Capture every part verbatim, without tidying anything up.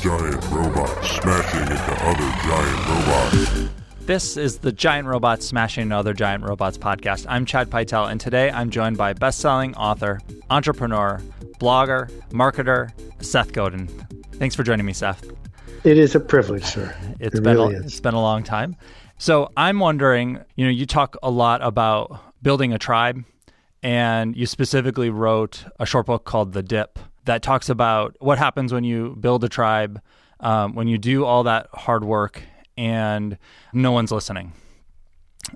giant robot smashing into other giant robots. This is the Giant Robots Smashing into Other Giant Robots podcast. I'm Chad Pytel, and today I'm joined by best-selling author, entrepreneur, blogger, marketer, Seth Godin. Thanks for joining me, Seth. It is a privilege, sir. It's it been really a, is. It's been a long time. So I'm wondering, you know, you talk a lot about building a tribe, and you specifically wrote a short book called The Dip that talks about what happens when you build a tribe, um, when you do all that hard work and no one's listening,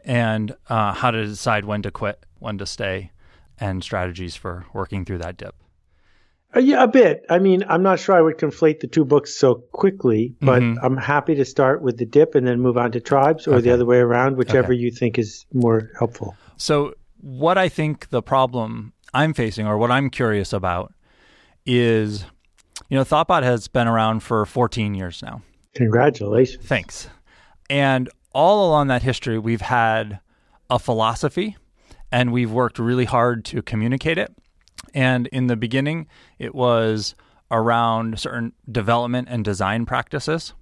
and uh, how to decide when to quit, when to stay, and strategies for working through that dip. Uh, yeah, a bit. I mean, I'm not sure I would conflate the two books so quickly, but mm-hmm. I'm happy to start with The Dip and then move on to tribes, or okay. the other way around, whichever okay. you think is more helpful. So what I think the problem I'm facing, or what I'm curious about, is, you know, ThoughtBot has been around for fourteen years now. Congratulations. Thanks. And all along that history, we've had a philosophy, and we've worked really hard to communicate it. And in the beginning, it was around certain development and design practices.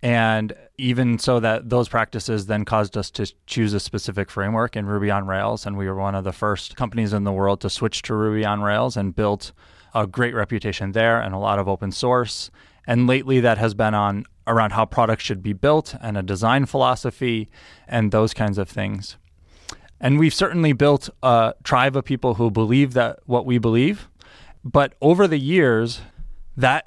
And even so, that those practices then caused us to choose a specific framework in Ruby on Rails. And we were one of the first companies in the world to switch to Ruby on Rails and built a great reputation there and a lot of open source. And lately that has been on around how products should be built and a design philosophy and those kinds of things. And we've certainly built a tribe of people who believe that what we believe. But over the years, that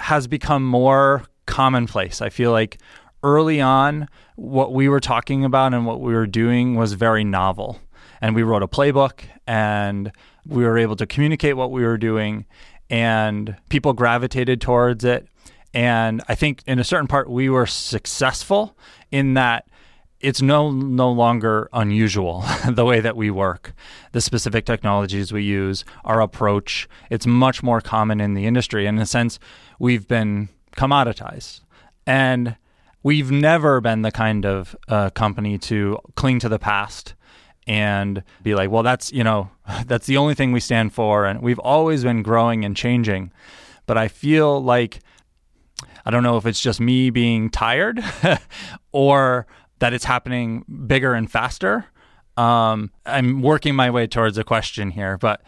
has become more commonplace. I feel like early on, what we were talking about and what we were doing was very novel. And we wrote a playbook, and we were able to communicate what we were doing, and people gravitated towards it. And I think in a certain part, we were successful in that it's no no longer unusual the way that we work, the specific technologies we use, our approach. It's much more common in the industry. And in a sense, we've been commoditized. And we've never been the kind of uh, company to cling to the past and be like, well, that's, you know, that's the only thing we stand for. And we've always been growing and changing. But I feel like, I don't know if it's just me being tired or that it's happening bigger and faster. Um, I'm working my way towards a question here. But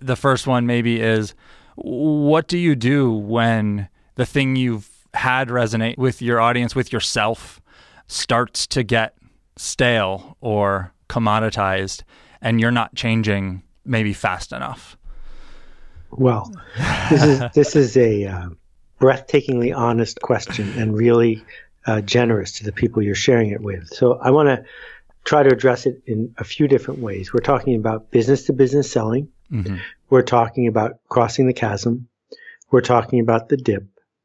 the first one maybe is, what do you do when the thing you've had resonate with your audience, with yourself, starts to get stale or commoditized, and you're not changing maybe fast enough? Well, this is this is a uh, breathtakingly honest question, and really uh, generous to the people you're sharing it with. So I want to try to address it in a few different ways. We're talking about business-to-business selling. Mm-hmm. We're talking about crossing the chasm. We're talking about the dip.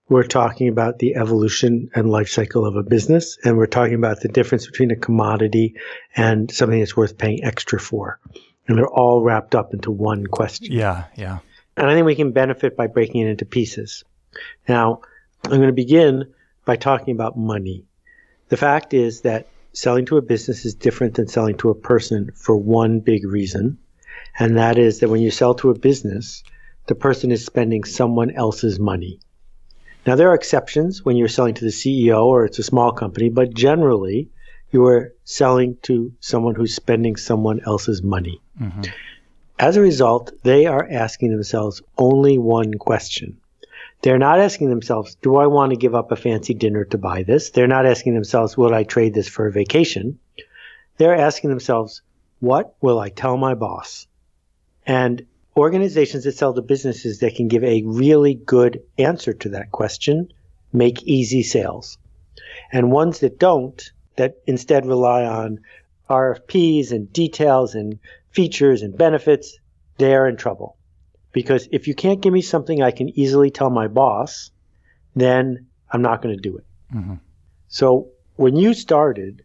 We're talking about the evolution and life cycle of a business, and we're talking about the difference between a commodity and something that's worth paying extra for. And they're all wrapped up into one question. Yeah, yeah. And I think we can benefit by breaking it into pieces. Now, I'm going to begin by talking about money. The fact is that selling to a business is different than selling to a person for one big reason, and that is that when you sell to a business, the person is spending someone else's money. Now, there are exceptions when you're selling to the C E O or it's a small company, but generally you are selling to someone who's spending someone else's money. Mm-hmm. As a result, they are asking themselves only one question. They're not asking themselves, do I want to give up a fancy dinner to buy this? They're not asking themselves, will I trade this for a vacation? They're asking themselves, what will I tell my boss? And organizations that sell to businesses that can give a really good answer to that question make easy sales. And ones that don't, that instead rely on R F Ps and details and features and benefits, they're in trouble. Because if you can't give me something I can easily tell my boss, then I'm not going to do it. Mm-hmm. So when you started,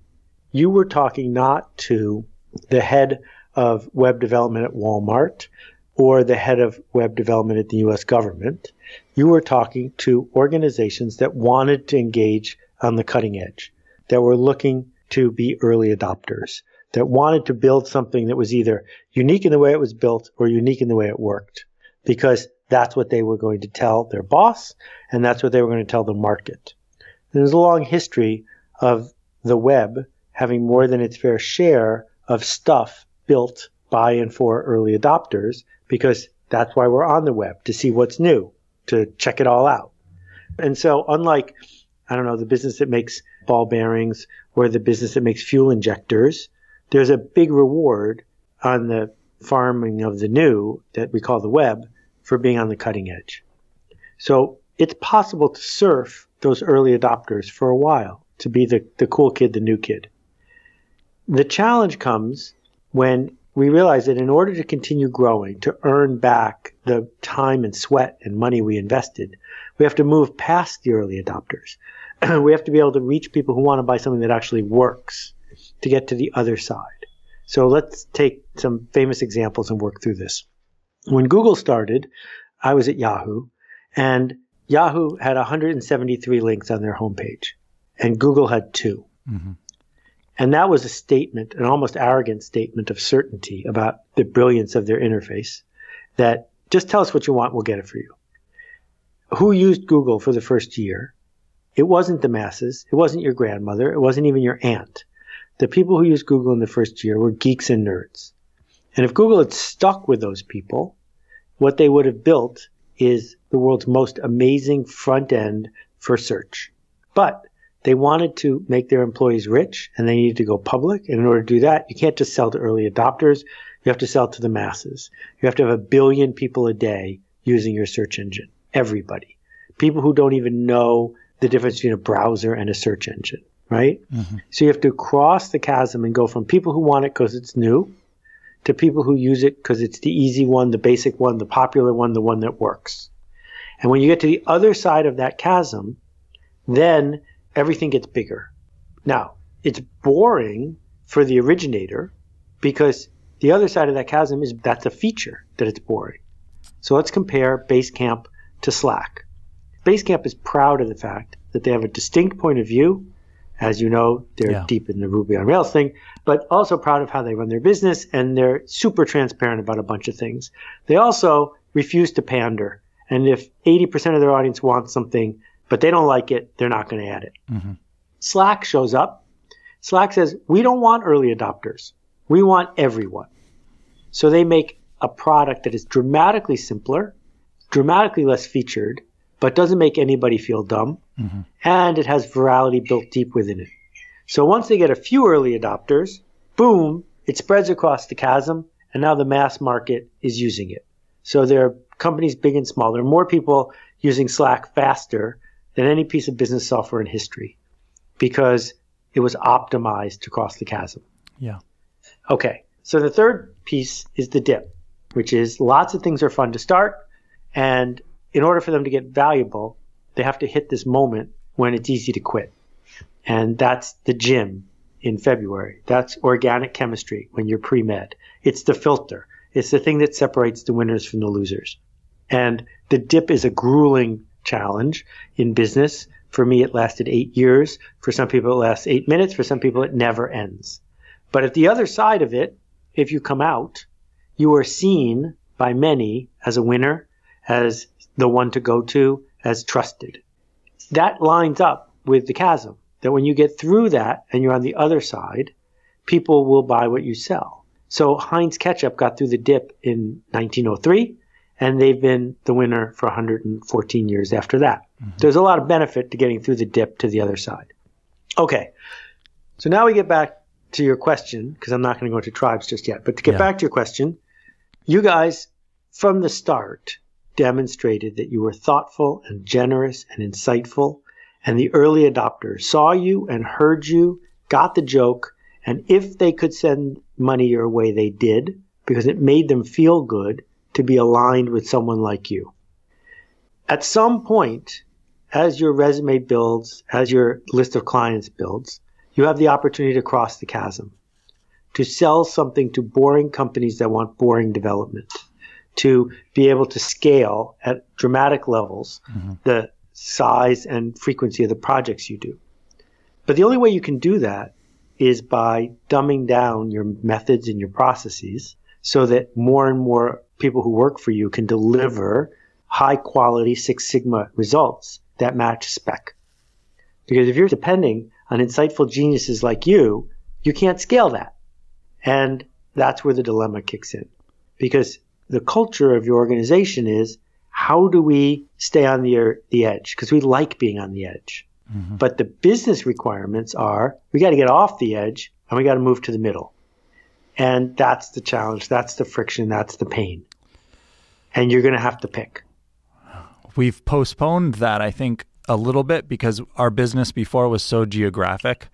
you were talking not to the head of web development at Walmart or the head of web development at the U S government. You were talking to organizations that wanted to engage on the cutting edge, that were looking to be early adopters, that wanted to build something that was either unique in the way it was built or unique in the way it worked, because That's what they were going to tell their boss, and that's what they were going to tell the market. There's a long history of the web having more than its fair share of stuff built by and for early adopters, because that's why we're on the web, to see what's new, to check it all out. And so unlike, I don't know, the business that makes ball bearings or the business that makes fuel injectors, there's a big reward on the farming of the new that we call the web for being on the cutting edge. So it's possible to surf those early adopters for a while, to be the, the cool kid, the new kid. The challenge comes when we realize that in order to continue growing, to earn back the time and sweat and money we invested, we have to move past the early adopters. We have to be able to reach people who want to buy something that actually works to get to the other side. So let's take some famous examples and work through this. When Google started, I was at Yahoo, and Yahoo had one hundred seventy-three links on their homepage, and Google had two. Mm-hmm. And that was a statement, an almost arrogant statement of certainty about the brilliance of their interface, that just tell us what you want, we'll get it for you. Who used Google for the first year? It wasn't the masses. It wasn't your grandmother. It wasn't even your aunt. The people who used Google in the first year were geeks and nerds. And if Google had stuck with those people, what they would have built is the world's most amazing front end for search. But they wanted to make their employees rich, and they needed to go public. And in order to do that, you can't just sell to early adopters. You have to sell to the masses. You have to have a billion people a day using your search engine. Everybody. People who don't even know the difference between a browser and a search engine, right? Mm-hmm. So you have to cross the chasm and go from people who want it because it's new to people who use it because it's the easy one, the basic one, the popular one, the one that works. And when you get to the other side of that chasm, then everything gets bigger. Now, it's boring for the originator because the other side of that chasm is that's a feature that it's boring. So let's compare Basecamp to Slack. Basecamp is proud of the fact that they have a distinct point of view. As you know, they're yeah. deep in the Ruby on Rails thing, but also proud of how they run their business, and they're super transparent about a bunch of things. They also refuse to pander. And if eighty percent of their audience wants something, but they don't like it, they're not going to add it. Mm-hmm. Slack shows up. Slack says, we don't want early adopters. We want everyone. So they make a product that is dramatically simpler, dramatically less featured, but doesn't make anybody feel dumb, mm-hmm. and it has virality built deep within it. So once they get a few early adopters, boom, it spreads across the chasm, and now the mass market is using it. So there are companies big and small. There are more people using Slack faster than any piece of business software in history because it was optimized to cross the chasm. Yeah. Okay, so the third piece is the dip, which is lots of things are fun to start, and in order for them to get valuable, they have to hit this moment when it's easy to quit. And that's the gym in February. That's organic chemistry when you're pre-med. It's the filter. It's the thing that separates the winners from the losers. And the dip is a grueling challenge in business. For me, it lasted eight years. For some people, it lasts eight minutes. For some people, it never ends. But at the other side of it, if you come out, you are seen by many as a winner, as the one to go to, as trusted. That lines up with the chasm, that when you get through that and you're on the other side, people will buy what you sell. So Heinz ketchup got through the dip in nineteen oh three, and they've been the winner for one hundred fourteen years after that. Mm-hmm. There's a lot of benefit to getting through the dip to the other side. Okay, so now we get back to your question, because I'm not going to go into tribes just yet, but to get yeah. back to your question, you guys, from the start, demonstrated that you were thoughtful and generous and insightful, and the early adopters saw you and heard you, got the joke, and if they could send money your way, they did, because it made them feel good to be aligned with someone like you. At some point, as your resume builds, as your list of clients builds, you have the opportunity to cross the chasm, to sell something to boring companies that want boring development, to be able to scale at dramatic levels mm-hmm. the size and frequency of the projects you do. But the only way you can do that is by dumbing down your methods and your processes so that more and more people who work for you can deliver high quality Six Sigma results that match spec. Because if you're depending on insightful geniuses like you, you can't scale that. And that's where the dilemma kicks in. Because the culture of your organization is, how do we stay on the, the edge? Because we like being on the edge. Mm-hmm. But the business requirements are, we got to get off the edge and we got to move to the middle. And that's the challenge. That's the friction. That's the pain. And you're going to have to pick. We've postponed that, I think, a little bit because our business before was so geographic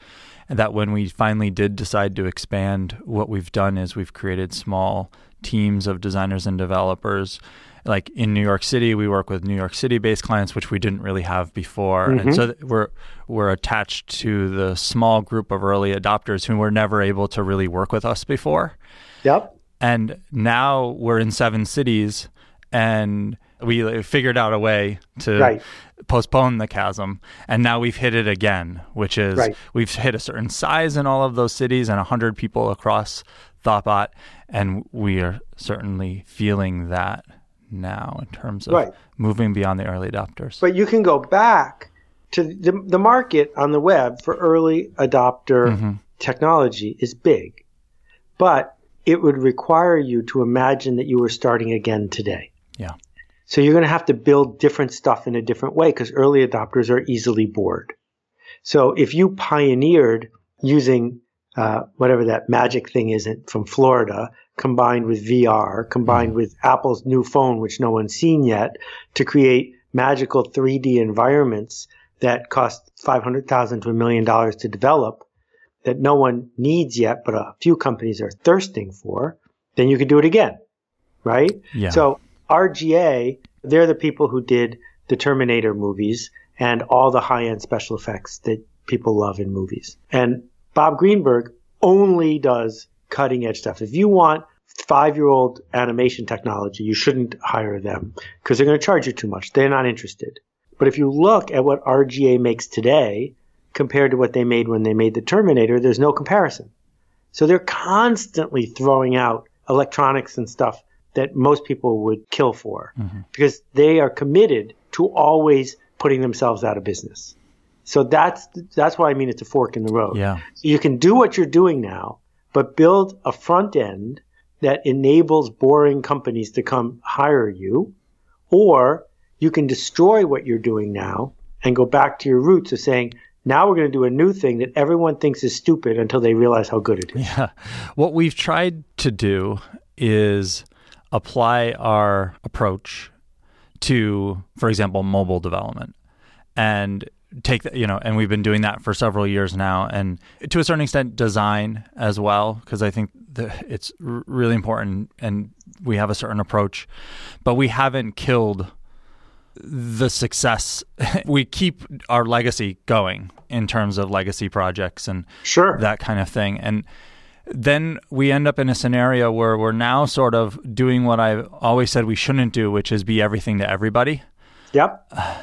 that when we finally did decide to expand, what we've done is we've created small teams of designers and developers. Like in New York City, we work with New York City-based clients, which we didn't really have before. Mm-hmm. And so we're we're attached to the small group of early adopters who were never able to really work with us before. Yep. And now we're in seven cities, and we figured out a way to right. postpone the chasm. And now we've hit it again, which is right. we've hit a certain size in all of those cities and one hundred people across ThoughtBot. And we are certainly feeling that now in terms of right. moving beyond the early adopters. But you can go back to the, the market on the web for early adopter mm-hmm. technology is big, but it would require you to imagine that you were starting again today. Yeah. So you're going to have to build different stuff in a different way because early adopters are easily bored. So if you pioneered using uh, whatever that magic thing is from Florida combined with V R, combined mm-hmm. with Apple's new phone, which no one's seen yet, to create magical three D environments that cost five hundred thousand dollars to a million dollars to develop that no one needs yet, but a few companies are thirsting for, then you could do it again, right? Yeah. So R G A, they're the people who did the Terminator movies and all the high-end special effects that people love in movies. And Bob Greenberg only does cutting-edge stuff. If you want five-year-old animation technology, you shouldn't hire them because they're going to charge you too much. They're not interested. But if you look at what R G A makes today compared to what they made when they made the Terminator, there's no comparison. So they're constantly throwing out electronics and stuff that most people would kill for mm-hmm. because they are committed to always putting themselves out of business. So that's that's why I mean it's a fork in the road. Yeah. So you can do what you're doing now, but build a front end that enables boring companies to come hire you, or you can destroy what you're doing now and go back to your roots of saying, now we're going to do a new thing that everyone thinks is stupid until they realize how good it is. Yeah. What we've tried to do is apply our approach to, for example, mobile development, and take the, you know, and we've been doing that for several years now, and to a certain extent design as well, because I think the, it's r- really important, and we have a certain approach, but we haven't killed the success. We keep our legacy going in terms of legacy projects and sure. that kind of thing. And then we end up in a scenario where we're now sort of doing what I've always said we shouldn't do, which is be everything to everybody. Yep. Uh,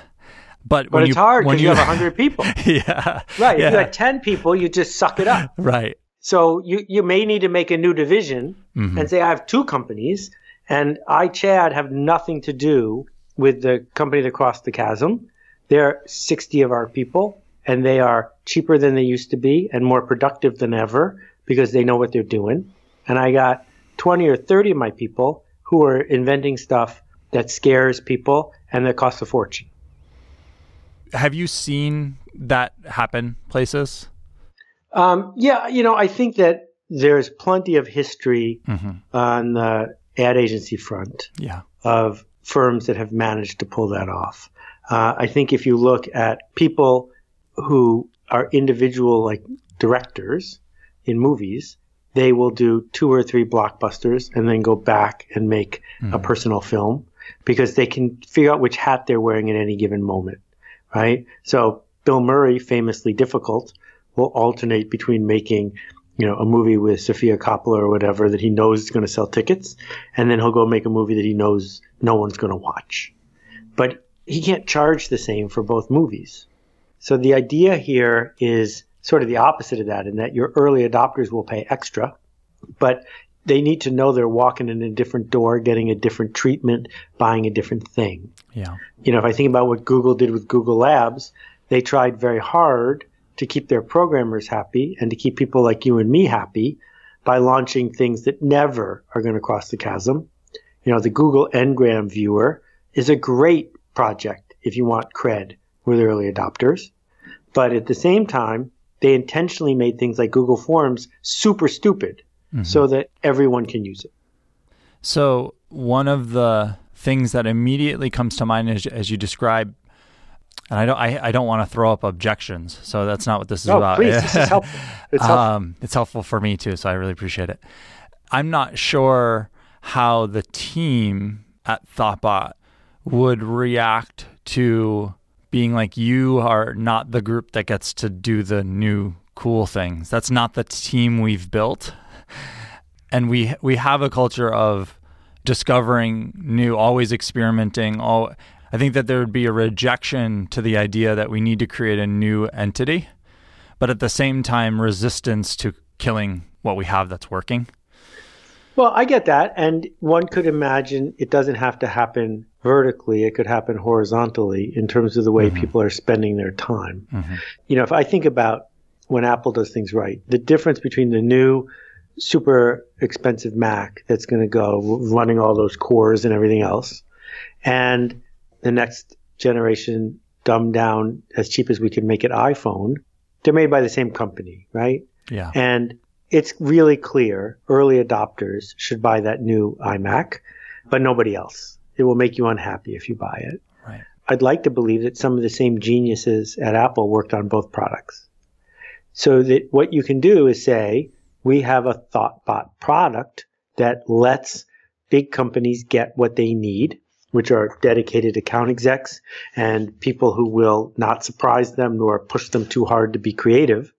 But, but it's you, hard because you, you have one hundred people. Yeah. Right. Yeah. If you had ten people, you just suck it up. Right. So you, you may need to make a new division mm-hmm. and say, I have two companies, and I, Chad, have nothing to do with the company that crossed the chasm. They're sixty of our people, and they are cheaper than they used to be and more productive than ever because they know what they're doing. And I got twenty or thirty of my people who are inventing stuff that scares people and that costs a fortune. Have you seen that happen places? Um, yeah, you know, I think that there's plenty of history mm-hmm. on the ad agency front yeah. of firms that have managed to pull that off. Uh, I think if you look at people who are individual, like directors in movies, they will do two or three blockbusters and then go back and make mm-hmm. a personal film because they can figure out which hat they're wearing at any given moment. Right? So Bill Murray, famously difficult, will alternate between making, you know, a movie with Sofia Coppola or whatever that he knows is going to sell tickets, and then he'll go make a movie that he knows no one's going to watch. But he can't charge the same for both movies. So the idea here is sort of the opposite of that, in that your early adopters will pay extra, but they need to know they're walking in a different door, getting a different treatment, buying a different thing. Yeah. You know, if I think about what Google did with Google Labs, they tried very hard to keep their programmers happy and to keep people like you and me happy by launching things that never are going to cross the chasm. You know, the Google Ngram viewer is a great project if you want cred with early adopters. But at the same time, they intentionally made things like Google Forms super stupid mm-hmm. so that everyone can use it. So one of the things that immediately comes to mind is, as you describe, and I don't I, I don't want to throw up objections, so that's not what this is no, about. Please, this is helpful. It's helpful. Um, it's helpful for me too, so I really appreciate it. I'm not sure how the team at ThoughtBot would react to being like, you are not the group that gets to do the new cool things. That's not the team we've built. And we we have a culture of discovering new, always experimenting. All I think that there would be a rejection to the idea that we need to create a new entity, but at the same time, resistance to killing what we have that's working. Well, I get that. And one could imagine it doesn't have to happen vertically. It could happen horizontally in terms of the way mm-hmm. people are spending their time. Mm-hmm. You know, if I think about when Apple does things right, the difference between the new super expensive Mac that's going to go running all those cores and everything else, and the next generation dumbed down as cheap as we can make it iPhone, they're made by the same company, right? Yeah. And it's really clear early adopters should buy that new iMac, but nobody else. It will make you unhappy if you buy it. Right. I'd like to believe that some of the same geniuses at Apple worked on both products. So that what you can do is say, we have a ThoughtBot product that lets big companies get what they need, which are dedicated account execs and people who will not surprise them nor push them too hard to be creative.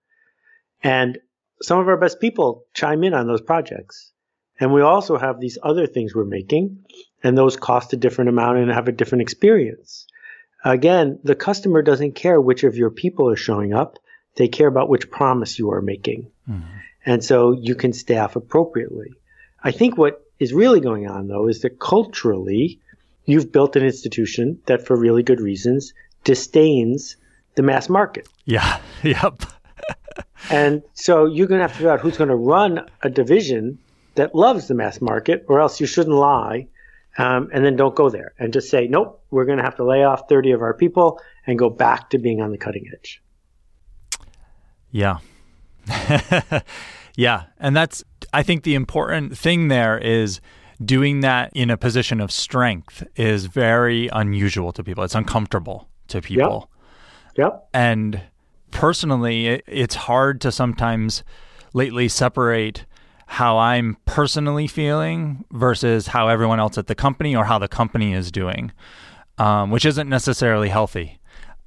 And some of our best people chime in on those projects. And we also have these other things we're making, and those cost a different amount and have a different experience. Again, the customer doesn't care which of your people are showing up. They care about which promise you are making. Mm-hmm. And so you can staff appropriately. I think what is really going on, though, is that culturally, you've built an institution that, for really good reasons, disdains the mass market. Yeah, yep. And so you're going to have to figure out who's going to run a division that loves the mass market, or else you shouldn't lie, um, and then don't go there. And just say, nope, we're going to have to lay off thirty of our people and go back to being on the cutting edge. Yeah. Yeah. And that's, I think the important thing there is doing that in a position of strength is very unusual to people. It's uncomfortable to people. Yep. Yep. And personally, it's hard to sometimes lately separate how I'm personally feeling versus how everyone else at the company or how the company is doing, um, which isn't necessarily healthy.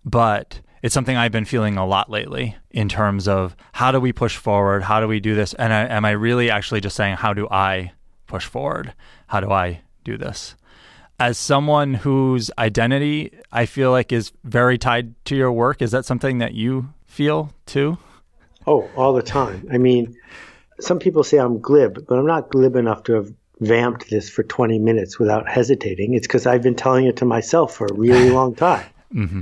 But it's something I've been feeling a lot lately in terms of, how do we push forward? How do we do this? And I, am I really actually just saying, how do I push forward? How do I do this? As someone whose identity I feel like is very tied to your work, is that something that you feel too? Oh, all the time. I mean, some people say I'm glib, but I'm not glib enough to have vamped this for twenty minutes without hesitating. It's because I've been telling it to myself for a really long time, mm-hmm.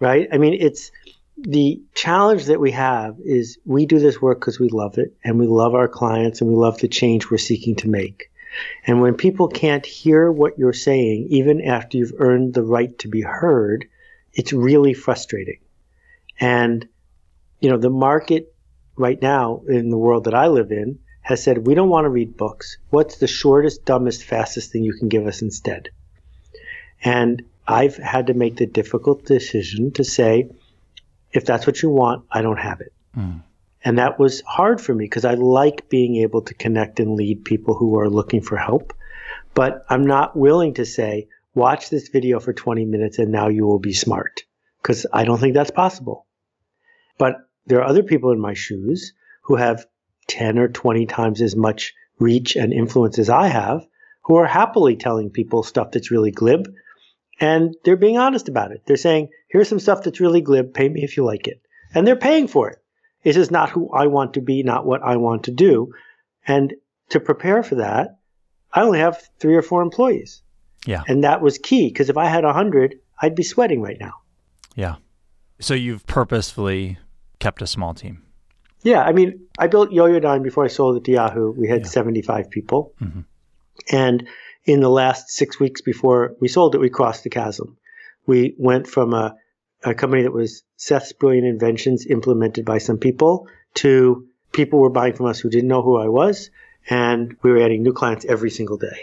right? I mean, it's the challenge that we have is we do this work because we love it, and we love our clients, and we love the change we're seeking to make. And when people can't hear what you're saying, even after you've earned the right to be heard, it's really frustrating. And, you know, the market right now in the world that I live in has said, we don't want to read books. What's the shortest, dumbest, fastest thing you can give us instead? And I've had to make the difficult decision to say, if that's what you want, I don't have it. Mm. And that was hard for me because I like being able to connect and lead people who are looking for help. But I'm not willing to say, watch this video for twenty minutes and now you will be smart, because I don't think that's possible. But there are other people in my shoes who have ten or twenty times as much reach and influence as I have, who are happily telling people stuff that's really glib. And they're being honest about it. They're saying, here's some stuff that's really glib. Pay me if you like it. And they're paying for it. This is not who I want to be, not what I want to do. And to prepare for that, I only have three or four employees. Yeah. And that was key, because if I had one hundred, I'd be sweating right now. Yeah. So you've purposefully kept a small team. Yeah. I mean, I built Yoyodyne before I sold it to Yahoo. We had yeah. seventy-five people. Mm-hmm. And in the last six weeks before we sold it, we crossed the chasm. We went from a, a company that was Seth's brilliant inventions implemented by some people to people were buying from us who didn't know who I was. And we were adding new clients every single day.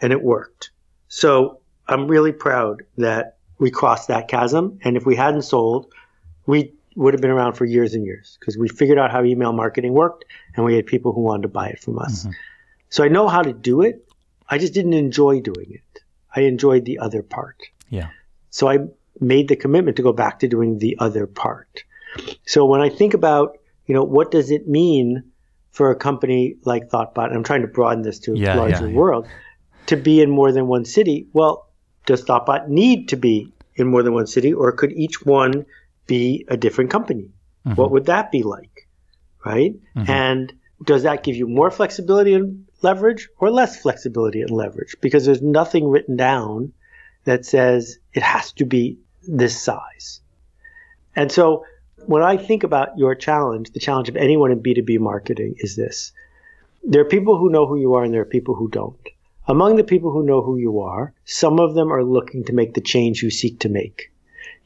And it worked. So I'm really proud that we crossed that chasm. And if we hadn't sold, we would have been around for years and years, because we figured out how email marketing worked and we had people who wanted to buy it from us. Mm-hmm. So I know how to do it. I just didn't enjoy doing it. I enjoyed the other part. Yeah. So I made the commitment to go back to doing the other part. So when I think about, you know, what does it mean for a company like ThoughtBot, and I'm trying to broaden this to a yeah, larger yeah, yeah. world, to be in more than one city, well, does ThoughtBot need to be in more than one city, or could each one be a different company? Mm-hmm. What would that be like, right? Mm-hmm. And does that give you more flexibility and leverage or less flexibility and leverage? Because there's nothing written down that says it has to be this size. And so when I think about your challenge, the challenge of anyone in B two B marketing is this. There are people who know who you are and there are people who don't. Among the people who know who you are, some of them are looking to make the change you seek to make.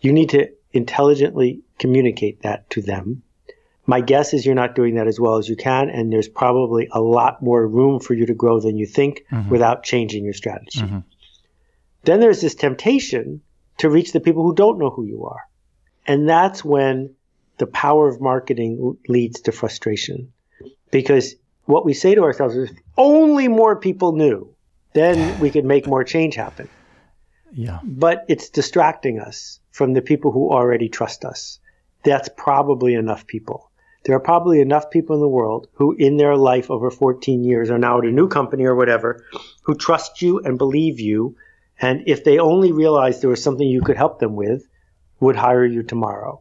You need to intelligently communicate that to them. My guess is you're not doing that as well as you can, and there's probably a lot more room for you to grow than you think mm-hmm. without changing your strategy. Mm-hmm. Then there's this temptation to reach the people who don't know who you are. And that's when the power of marketing leads to frustration, because what we say to ourselves is, if only more people knew, then we could make more change happen. Yeah. But it's distracting us from the people who already trust us. That's probably enough people. There are probably enough people in the world who in their life over fourteen years are now at a new company or whatever, who trust you and believe you. And if they only realized there was something you could help them with, would hire you tomorrow.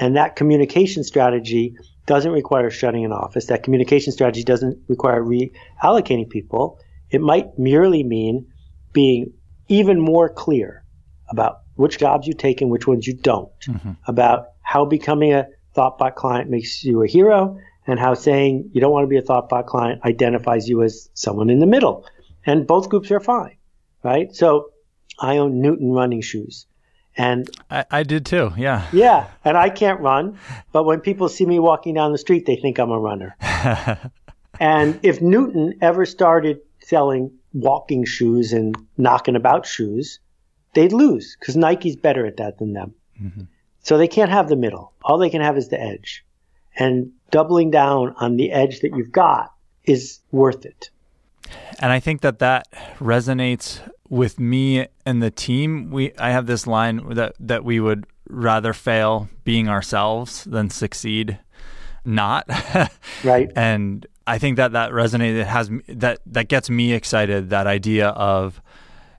And that communication strategy doesn't require shutting an office. That communication strategy doesn't require reallocating people. It might merely mean being even more clear about which jobs you take and which ones you don't, mm-hmm. about how becoming a ThoughtBot client makes you a hero, and how saying you don't want to be a ThoughtBot client identifies you as someone in the middle. And both groups are fine, right? So I own Newton running shoes. And I, I did too, yeah. Yeah, and I can't run, but when people see me walking down the street, they think I'm a runner. And if Newton ever started selling walking shoes and knocking about shoes, they'd lose, because Nike's better at that than them. Mm-hmm. So they can't have the middle. All they can have is the edge. And doubling down on the edge that you've got is worth it. And I think that that resonates with me and the team. We I have this line that, that we would rather fail being ourselves than succeed not. Right. And I think that that resonated. It has that that gets me excited, that idea of,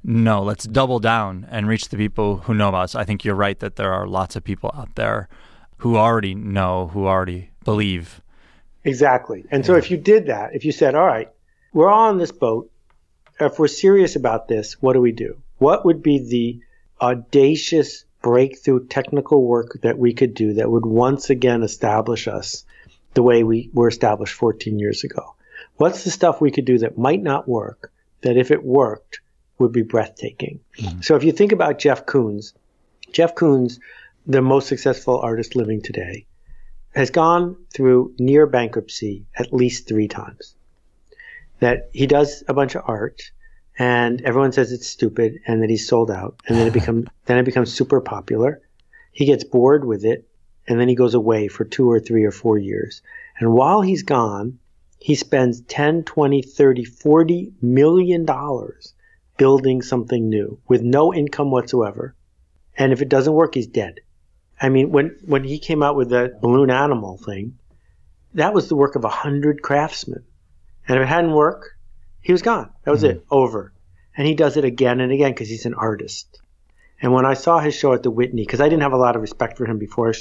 no, let's double down and reach the people who know about us. I think you're right that there are lots of people out there who already know, who already believe. Exactly. And yeah. So if you did that, if you said, all right, we're all on this boat. If we're serious about this, what do we do? What would be the audacious breakthrough technical work that we could do that would once again establish us the way we were established fourteen years ago? What's the stuff we could do that might not work, that if it worked, would be breathtaking? Mm-hmm. So if you think about Jeff Koons, Jeff Koons, the most successful artist living today, has gone through near bankruptcy at least three times. That he does a bunch of art and everyone says it's stupid and that he's sold out, and then it becomes then it becomes super popular. He gets bored with it and then he goes away for two or three or four years. And while he's gone, he spends ten, twenty, thirty, forty million dollars building something new with no income whatsoever. And if it doesn't work, he's dead. I mean, when, when he came out with the balloon animal thing, that was the work of a hundred craftsmen. And if it hadn't worked, he was gone. That was mm-hmm. it. Over. And he does it again and again because he's an artist. And when I saw his show at the Whitney, because I didn't have a lot of respect for him before I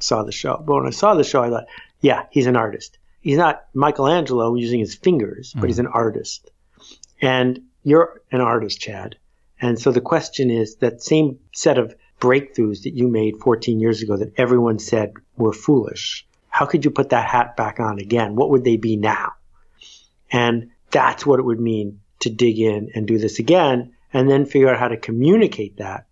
saw the show, but when I saw the show, I thought, yeah, he's an artist. he's not Michelangelo using his fingers, mm. but he's an artist. And you're an artist, Chad. And so the question is that same set of breakthroughs that you made fourteen years ago that everyone said were foolish, how could you put that hat back on again? What would they be now? And that's what it would mean to dig in and do this again, and then figure out how to communicate that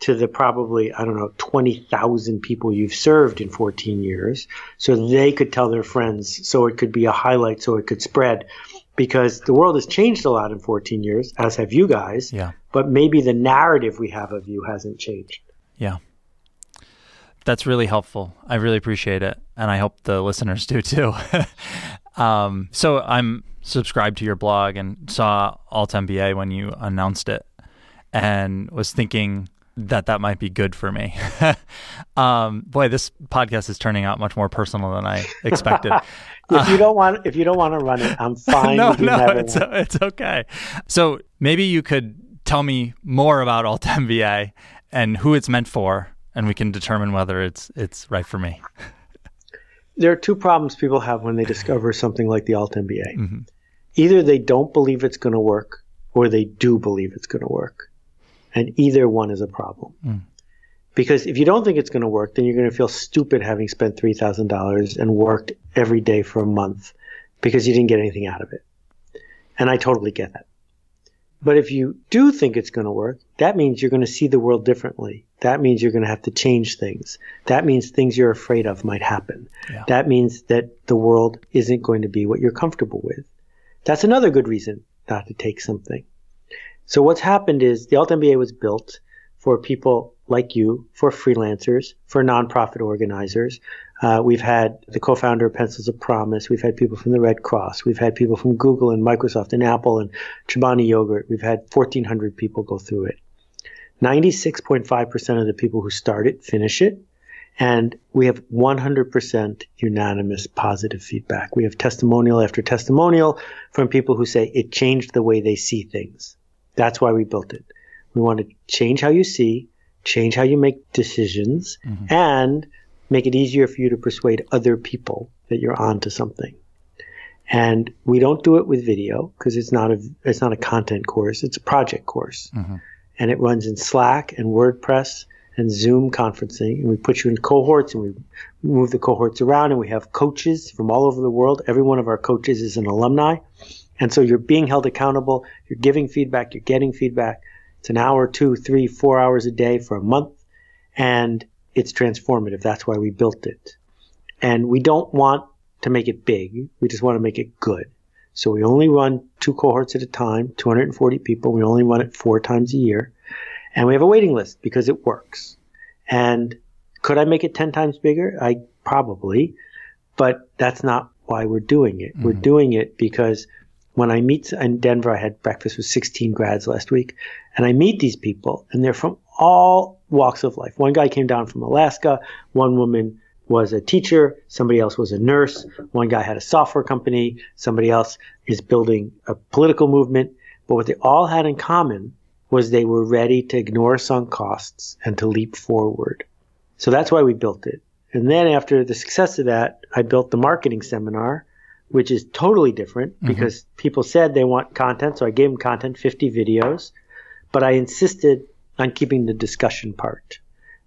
to the probably, I don't know, twenty thousand people you've served in fourteen years, so they could tell their friends, so it could be a highlight, so it could spread. Because the world has changed a lot in fourteen years, as have you guys, yeah. but maybe the narrative we have of you hasn't changed. Yeah. That's really helpful. I really appreciate it, and I hope the listeners do too. um, so I'm subscribed to your blog and saw Alt M B A when you announced it and was thinking that that might be good for me. um, boy, this podcast is turning out much more personal than I expected. if uh, you don't want, if you don't want to run it, I'm fine. No, no, it's, it's okay. So maybe you could tell me more about Alt M B A and who it's meant for, and we can determine whether it's it's right for me. There are two problems people have when they discover something like the Alt M B A. Mm-hmm. Either they don't believe it's going to work, or they do believe it's going to work. And either one is a problem. Mm. Because if you don't think it's going to work, then you're going to feel stupid having spent three thousand dollars and worked every day for a month because you didn't get anything out of it. And I totally get that. But if you do think it's going to work, that means you're going to see the world differently. That means you're going to have to change things. That means things you're afraid of might happen. Yeah. That means that the world isn't going to be what you're comfortable with. That's another good reason not to take something. So what's happened is the Alt M B A was built for people like you, for freelancers, for nonprofit organizers. Uh, we've had the co-founder of Pencils of Promise. We've had people from the Red Cross. We've had people from Google and Microsoft and Apple and Chibani yogurt. We've had fourteen hundred people go through it. ninety-six point five percent of the people who start it finish it. And we have one hundred percent unanimous positive feedback. We have testimonial after testimonial from people who say it changed the way they see things. That's why we built it. We want to change how you see, change how you make decisions, mm-hmm. and make it easier for you to persuade other people that you're onto something. And we don't do it with video because it's not a it's not a content course. It's a project course, mm-hmm. and it runs in Slack and WordPress and Zoom conferencing. And we put you in cohorts and we move the cohorts around. And we have coaches from all over the world. Every one of our coaches is an alumni. And so you're being held accountable, you're giving feedback, you're getting feedback. It's an hour, two, three, four hours a day for a month, and it's transformative. That's why we built it. And we don't want to make it big. We just want to make it good. So we only run two cohorts at a time, two hundred forty people. We only run it four times a year. And we have a waiting list because it works. And could I make it ten times bigger? I probably, but that's not why we're doing it. Mm-hmm. We're doing it because when I meet in Denver, I had breakfast with sixteen grads last week, and I meet these people, and they're from all walks of life. One guy came down from Alaska. One woman was a teacher. Somebody else was a nurse. One guy had a software company. Somebody else is building a political movement. But what they all had in common was they were ready to ignore sunk costs and to leap forward. So that's why we built it. And then after the success of that, I built the marketing seminar, which is totally different because mm-hmm. people said they want content, so I gave them content, fifty videos, but I insisted on keeping the discussion part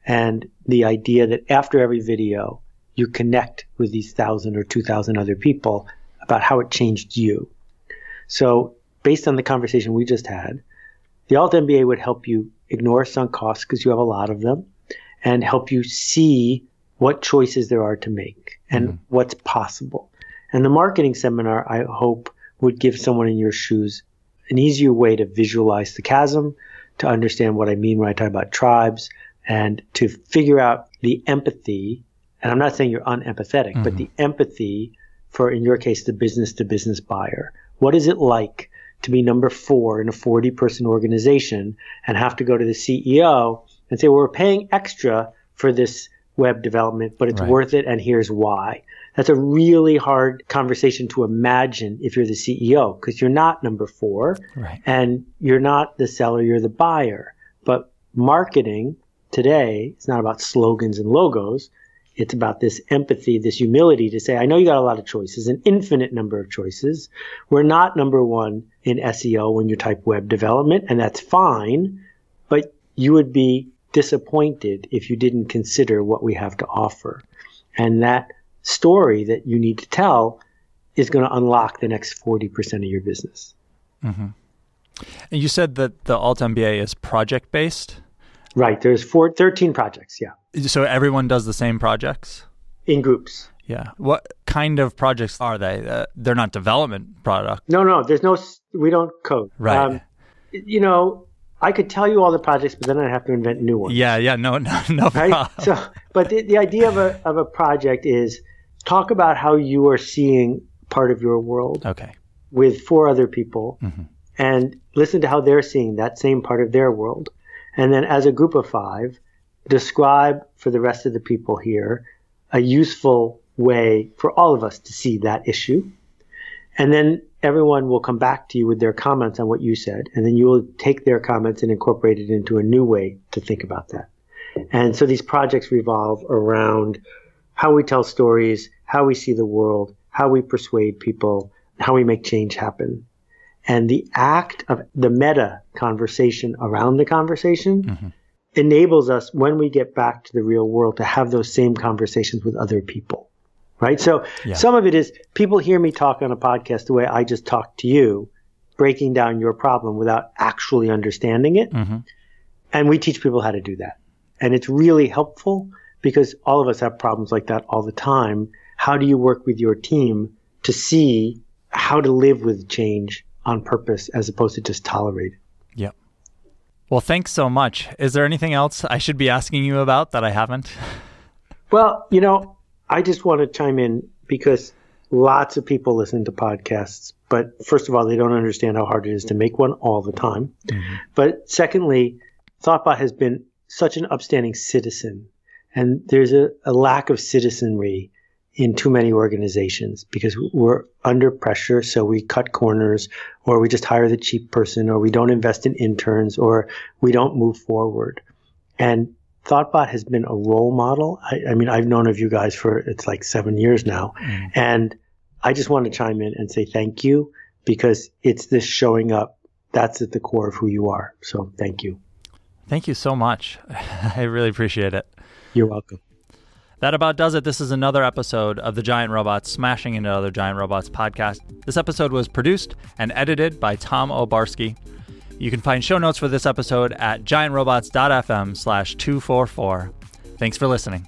and the idea that after every video, you connect with these thousand or two thousand other people about how it changed you. So based on the conversation we just had, the Alt M B A would help you ignore sunk costs because you have a lot of them and help you see what choices there are to make and mm-hmm. what's possible. And the marketing seminar, I hope, would give someone in your shoes an easier way to visualize the chasm, to understand what I mean when I talk about tribes, and to figure out the empathy. And I'm not saying you're unempathetic, mm-hmm. but the empathy for, in your case, the business-to-business buyer. What is it like to be number four in a forty-person organization and have to go to the C E O and say, well, we're paying extra for this web development, but it's right. worth it, and here's why. That's a really hard conversation to imagine if you're the C E O, because you're not number four, right. and you're not the seller, you're the buyer. But marketing today is not about slogans and logos. it's about this empathy, this humility to say, I know you got a lot of choices, an infinite number of choices. We're not number one in S E O when you type web development, and that's fine, but you would be disappointed if you didn't consider what we have to offer. And that story that you need to tell is going to unlock the next forty percent of your business. Mm-hmm. And you said that the Alt M B A is project-based? Right. There's four, thirteen projects, yeah. So everyone does the same projects? In groups. Yeah. What kind of projects are they? Uh, they're not development product. No, no. There's no – we don't code. Right. Um, you know, I could tell you all the projects, but then I'd have to invent new ones. Yeah, yeah. No, no, no right? problem. So, but the, the idea of a of a project is talk about how you are seeing part of your world okay. with four other people mm-hmm. and listen to how they're seeing that same part of their world. And then as a group of five, describe for the rest of the people here a useful way for all of us to see that issue. And then everyone will come back to you with their comments on what you said. And then you will take their comments and incorporate it into a new way to think about that. And so these projects revolve around how we tell stories, how we see the world, how we persuade people, how we make change happen. And the act of the meta conversation around the conversation mm-hmm. enables us, when we get back to the real world, to have those same conversations with other people, right? So yeah. some of it is people hear me talk on a podcast the way I just talked to you, breaking down your problem without actually understanding it. Mm-hmm. And we teach people how to do that. And it's really helpful because all of us have problems like that all the time. How do you work with your team to see how to live with change on purpose as opposed to just tolerate it? Yep. Well, thanks so much. Is there anything else I should be asking you about that I haven't? Well, you know, I just want to chime in because lots of people listen to podcasts, but first of all, they don't understand how hard it is to make one all the time. Mm-hmm. But secondly, ThoughtBot has been such an upstanding citizen, and there's a, a lack of citizenry in too many organizations because we're under pressure. So we cut corners, or we just hire the cheap person, or we don't invest in interns, or we don't move forward. And ThoughtBot has been a role model. I, I mean, I've known of you guys for, it's like seven years now. Mm. And I just want to chime in and say thank you, because it's this showing up. That's at the core of who you are. So thank you. Thank you so much. I really appreciate it. You're welcome. That about does it. This is another episode of the Giant Robots Smashing into Other Giant Robots podcast. This episode was produced and edited by Tom Obarski. You can find show notes for this episode at giantrobots.fm slash 244. Thanks for listening.